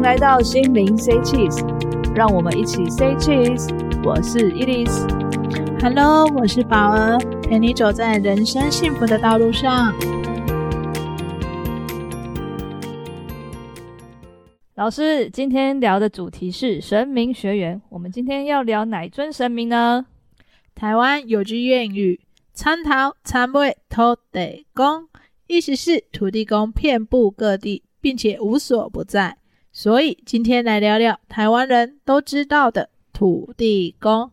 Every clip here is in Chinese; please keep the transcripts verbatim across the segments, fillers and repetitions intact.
迎来到心灵 Say Cheese， 让我们一起 Say Cheese。我是伊丽丝 ，Hello， 我是宝儿，陪你走在人生幸福的道路上。老师，今天聊的主题是神明学园，我们今天要聊哪尊神明呢？台湾有句谚语，田头田尾土地公，意思是土地公遍布各地，并且无所不在。所以今天来聊聊台湾人都知道的土地公。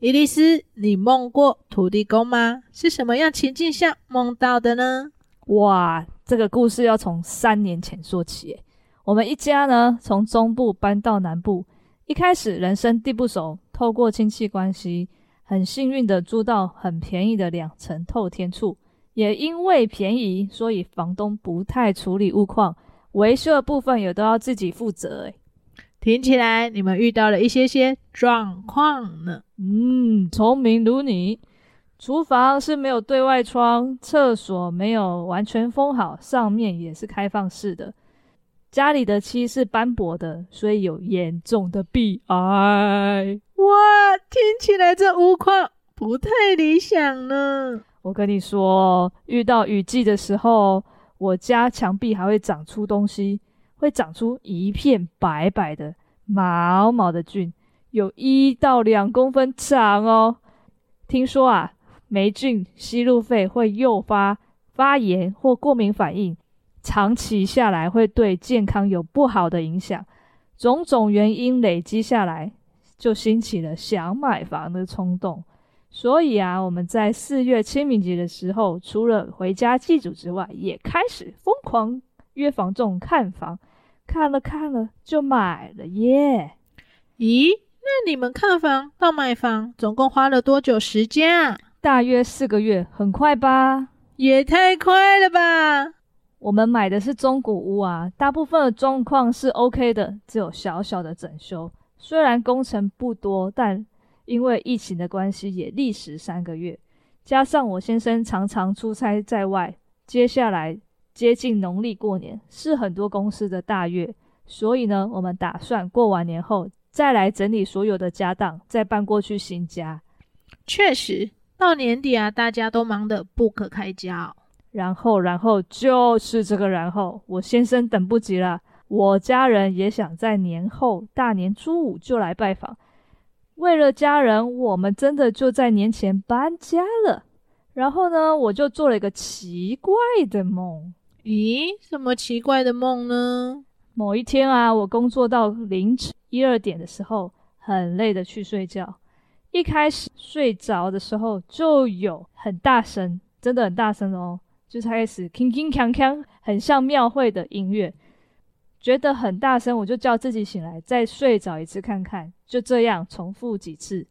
伊丽丝，你梦过土地公吗？是什么样情境下梦到的呢？哇，这个故事要从三年前说起耶。我们一家呢，从中部搬到南部，一开始人生地不熟，透过亲戚关系，很幸运的租到很便宜的两层透天厝，也因为便宜，所以房东不太处理物况，维修的部分也都要自己负责耶。听起来你们遇到了一些些状况呢。嗯，聪明如你。厨房是没有对外窗，厕所没有完全封好，上面也是开放式的，家里的漆是斑驳的，所以有严重的壁癌。哇，听起来这屋况不太理想呢。我跟你说，遇到雨季的时候，我家墙壁还会长出东西，会长出一片白白的毛毛的菌，有一到两公分长哦。听说啊，霉菌吸入肺会诱发发炎或过敏反应，长期下来会对健康有不好的影响，种种原因累积下来，就兴起了想买房的冲动。所以啊，我们在四月清明节的时候，除了回家祭祖之外，也开始疯狂约房仲看房，看了看了就买了耶。咦，那你们看房到买房总共花了多久时间啊？大约四个月，很快吧？也太快了吧！我们买的是中古屋啊，大部分的状况是 OK 的，只有小小的整修。虽然工程不多，但因为疫情的关系也历时三个月。加上我先生常常出差在外，接下来接近农历过年，是很多公司的大月，所以呢，我们打算过完年后再来整理所有的家当，再搬过去新家。确实，到年底啊，大家都忙得不可开交哦。然后然后就是这个然后，我先生等不及了，我家人也想在年后大年初五就来拜访。为了家人，我们真的就在年前搬家了。然后呢，我就做了一个奇怪的梦。咦，什么奇怪的梦呢？某一天啊，我工作到凌晨一二点的时候，很累的去睡觉。一开始睡着的时候就有很大声，真的很大声哦，就是开始铿铿锵锵，很像庙会的音乐，觉得很大声，我就叫自己醒来，再睡着一次看看，就这样重复几次。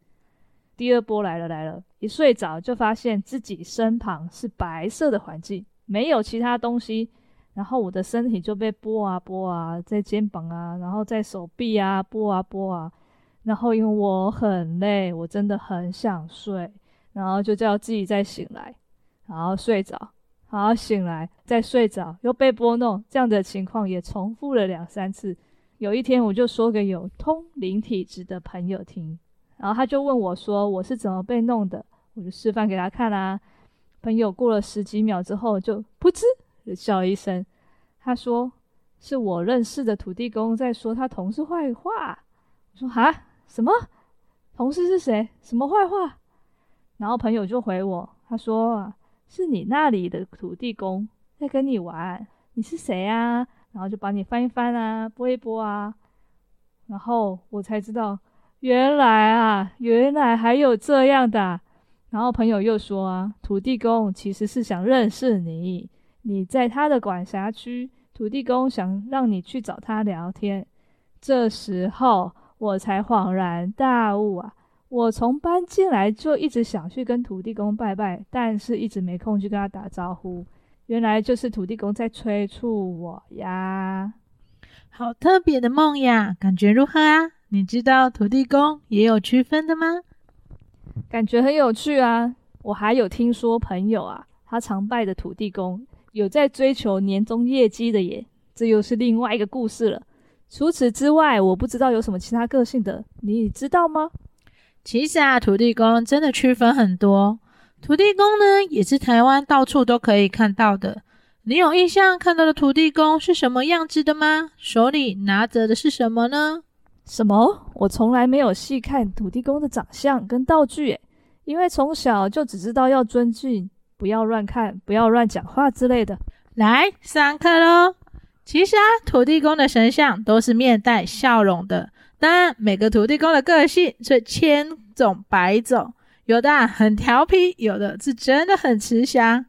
第二波来了来了，一睡着就发现自己身旁是白色的环境，没有其他东西，然后我的身体就被拨啊拨啊，在肩膀啊，然后在手臂啊，拨啊拨啊，然后因为我很累，我真的很想睡，然后就叫自己再醒来，然后睡着，然后醒来再睡着，又被拨弄，这样的情况也重复了两三次。有一天我就说给有通灵体质的朋友听，然后他就问我说我是怎么被弄的，我就示范给他看啊。朋友过了十几秒之后就噗嗤就笑了一声，他说是我认识的土地公在说他同事坏话。我说啊，什么同事是谁？什么坏话？然后朋友就回我，他说啊，是你那里的土地公在跟你玩，你是谁啊？然后就把你翻一翻啊，拨一拨啊。然后我才知道，原来啊，原来还有这样的啊。然后朋友又说啊，土地公其实是想认识你，你在他的管辖区，土地公想让你去找他聊天。这时候我才恍然大悟啊，我从搬进来就一直想去跟土地公拜拜，但是一直没空去跟他打招呼。原来就是土地公在催促我呀。好特别的梦呀，感觉如何啊？你知道土地公也有区分的吗？感觉很有趣啊。我还有听说朋友啊，他常拜的土地公有在追求年终业绩的耶，这又是另外一个故事了。除此之外，我不知道有什么其他个性的，你知道吗？其实啊，土地公真的区分很多。土地公呢，也是台湾到处都可以看到的。你有印象看到的土地公是什么样子的吗？手里拿着的是什么呢？什么？我从来没有细看土地公的长相跟道具耶，因为从小就只知道要尊敬，不要乱看，不要乱讲话之类的。来，上课咯。其实啊，土地公的神像都是面带笑容的，当然每个土地公的个性却千种百种，有的、啊、很调皮，有的是真的很慈祥。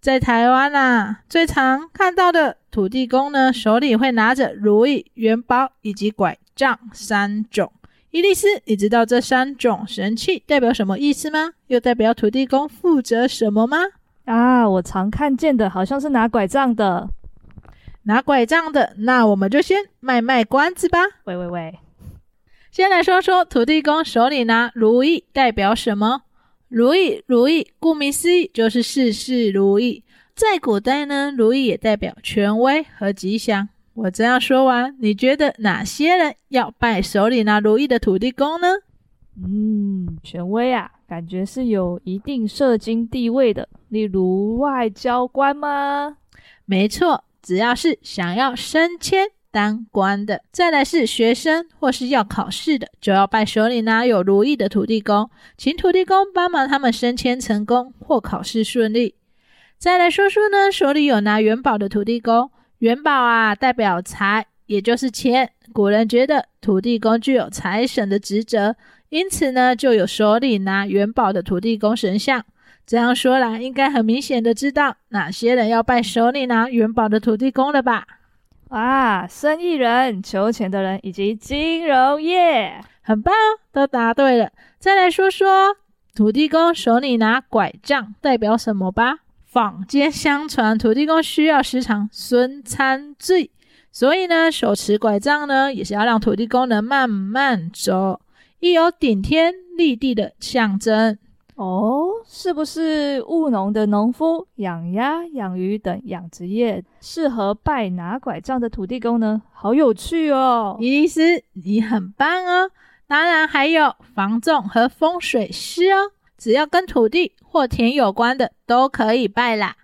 在台湾啊，最常看到的土地公呢，手里会拿着如意、元宝以及拐杖三种。伊丽丝，你知道这三种神器代表什么意思吗？又代表土地公负责什么吗？啊，我常看见的好像是拿拐杖的。拿拐杖的，那我们就先卖卖关子吧。喂喂喂，先来说说土地公手里拿如意代表什么。如意，如意，顾名思义就是事事如意。在古代呢，如意也代表权威和吉祥。我这样说完，你觉得哪些人要拜手里拿如意的土地公呢？嗯，权威啊，感觉是有一定社经地位的，例如外交官吗？没错，只要是想要升迁当官的，再来是学生或是要考试的，就要拜手里拿有如意的土地公，请土地公帮忙他们升迁成功或考试顺利。再来说说呢，手里有拿元宝的土地公。元宝啊，代表财，也就是钱。古人觉得土地公具有财神的职责，因此呢，就有手里拿元宝的土地公神像。这样说来，应该很明显的知道哪些人要拜手里拿元宝的土地公了吧？哇，生意人、求钱的人以及金融业，很棒哦，都答对了。再来说说土地公手里拿拐杖代表什么吧。坊间相传土地公需要时常损残醉，所以呢，手持拐杖呢，也是要让土地公能慢慢走，亦有顶天立地的象征。哦，是不是务农的农夫、养鸭、养鱼等养殖业适合拜拿拐杖的土地公呢？好有趣哦，伊丽丝，你很棒哦。当然还有房仲和风水师哦，只要跟土地或田有关的都可以拜啦。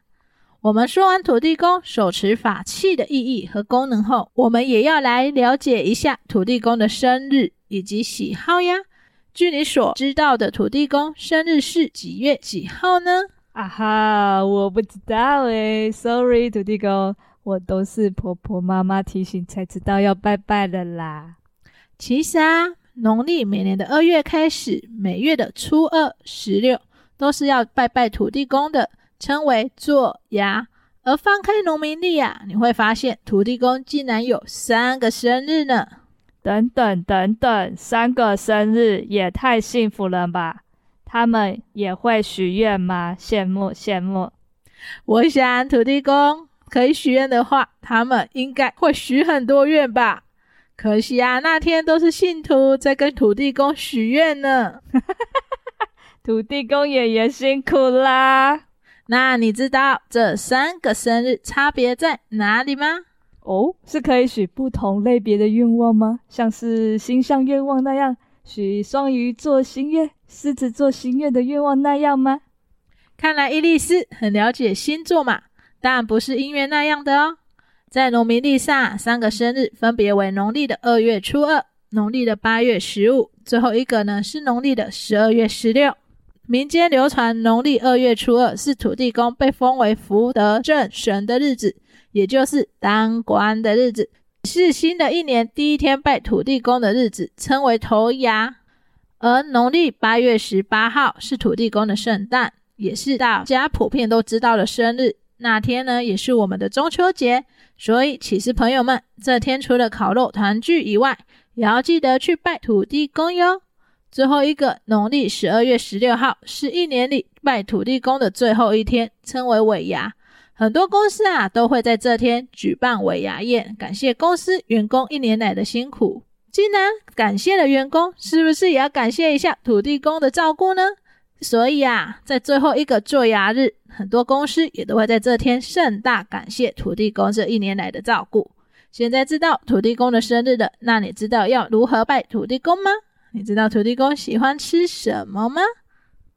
我们说完土地公手持法器的意义和功能后，我们也要来了解一下土地公的生日以及喜好呀。据你所知道的土地公生日是几月几号呢？啊哈，我不知道诶 sorry 土地公，我都是婆婆妈妈提醒才知道要拜拜了啦。其实啊，农历每年的二月开始，每月的初二、十六都是要拜拜土地公的，称为做牙。而翻开农民历啊，你会发现土地公竟然有三个生日呢。等等等等，三个生日也太幸福了吧？他们也会许愿吗？羡慕羡慕。我想土地公可以许愿的话，他们应该会许很多愿吧。可惜啊，那天都是信徒在跟土地公许愿呢。土地公爷爷辛苦啦。那你知道这三个生日差别在哪里吗？哦，是可以许不同类别的愿望吗？像是星象愿望那样，许双鱼座心愿、狮子座心愿的愿望那样吗？看来伊丽丝很了解星座嘛，但不是音乐那样的哦。在农民历上，三个生日分别为农历的二月初二、农历的八月十五，最后一个呢是农历的十二月十六。民间流传农历二月初二是土地公被封为福德正神的日子，也就是当官的日子，是新的一年第一天拜土地公的日子，称为头牙。而农历八月十八号是土地公的圣诞，也是大家普遍都知道的生日，那天呢也是我们的中秋节。所以起司朋友们，这天除了烤肉团聚以外，也要记得去拜土地公哟。最后一个农历十二月十六号是一年里拜土地公的最后一天，称为尾牙。很多公司啊都会在这天举办尾牙宴，感谢公司员工一年来的辛苦。既然感谢了员工，是不是也要感谢一下土地公的照顾呢？所以啊，在最后一个做牙日，很多公司也都会在这天盛大感谢土地公这一年来的照顾。现在知道土地公的生日了，那你知道要如何拜土地公吗？你知道土地公喜欢吃什么吗？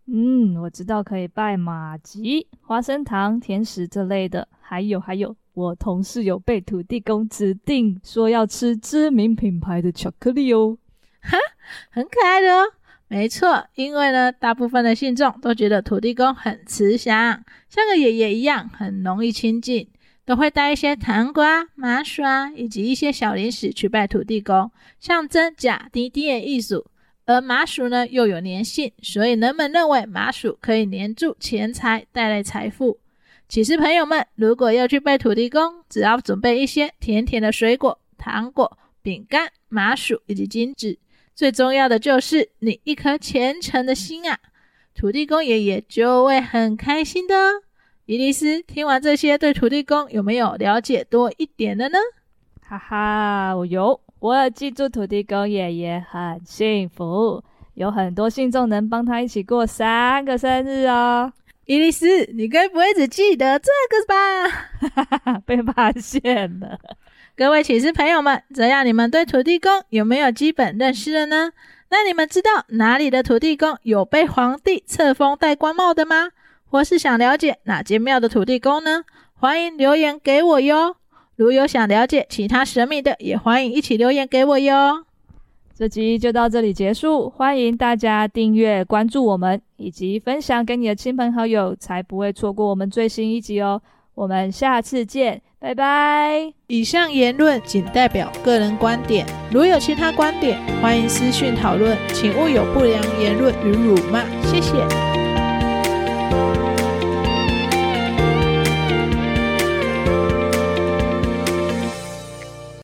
嗯，我知道可以拜马吉、花生糖、甜食这类的，还有还有，我同事有被土地公指定说要吃知名品牌的巧克力哦。哈，很可爱的哦。没错，因为呢，大部分的信众都觉得土地公很慈祥，像个爷爷一样，很容易亲近，都会带一些糖瓜、麻刷以及一些小零食去拜土地公，象征假滴滴的意思。而麻薯呢又有粘性，所以人们认为麻薯可以粘住钱财，带来财富。其实朋友们，如果要去拜土地公，只要准备一些甜甜的水果、糖果、饼干、麻薯以及金纸，最重要的就是你一颗虔诚的心啊，土地公爷爷就会很开心的哦。伊莉丝听完这些，对土地公有没有了解多一点的呢？哈哈，我有，我要记住土地公爷爷很幸福，有很多信众能帮他一起过三个生日哦。伊莉丝，你该不会只记得这个吧？哈哈，被发现了。各位骑士朋友们，这样你们对土地公有没有基本认识了呢？那你们知道哪里的土地公有被皇帝册封戴官帽的吗？或是想了解哪间庙的土地公呢？欢迎留言给我哟。如有想了解其他神秘的，也欢迎一起留言给我哟。这集就到这里结束，欢迎大家订阅、关注我们，以及分享给你的亲朋好友，才不会错过我们最新一集哦。我们下次见，拜拜。以上言论仅代表个人观点，如有其他观点，欢迎私讯讨论，请勿有不良言论与辱骂，谢谢。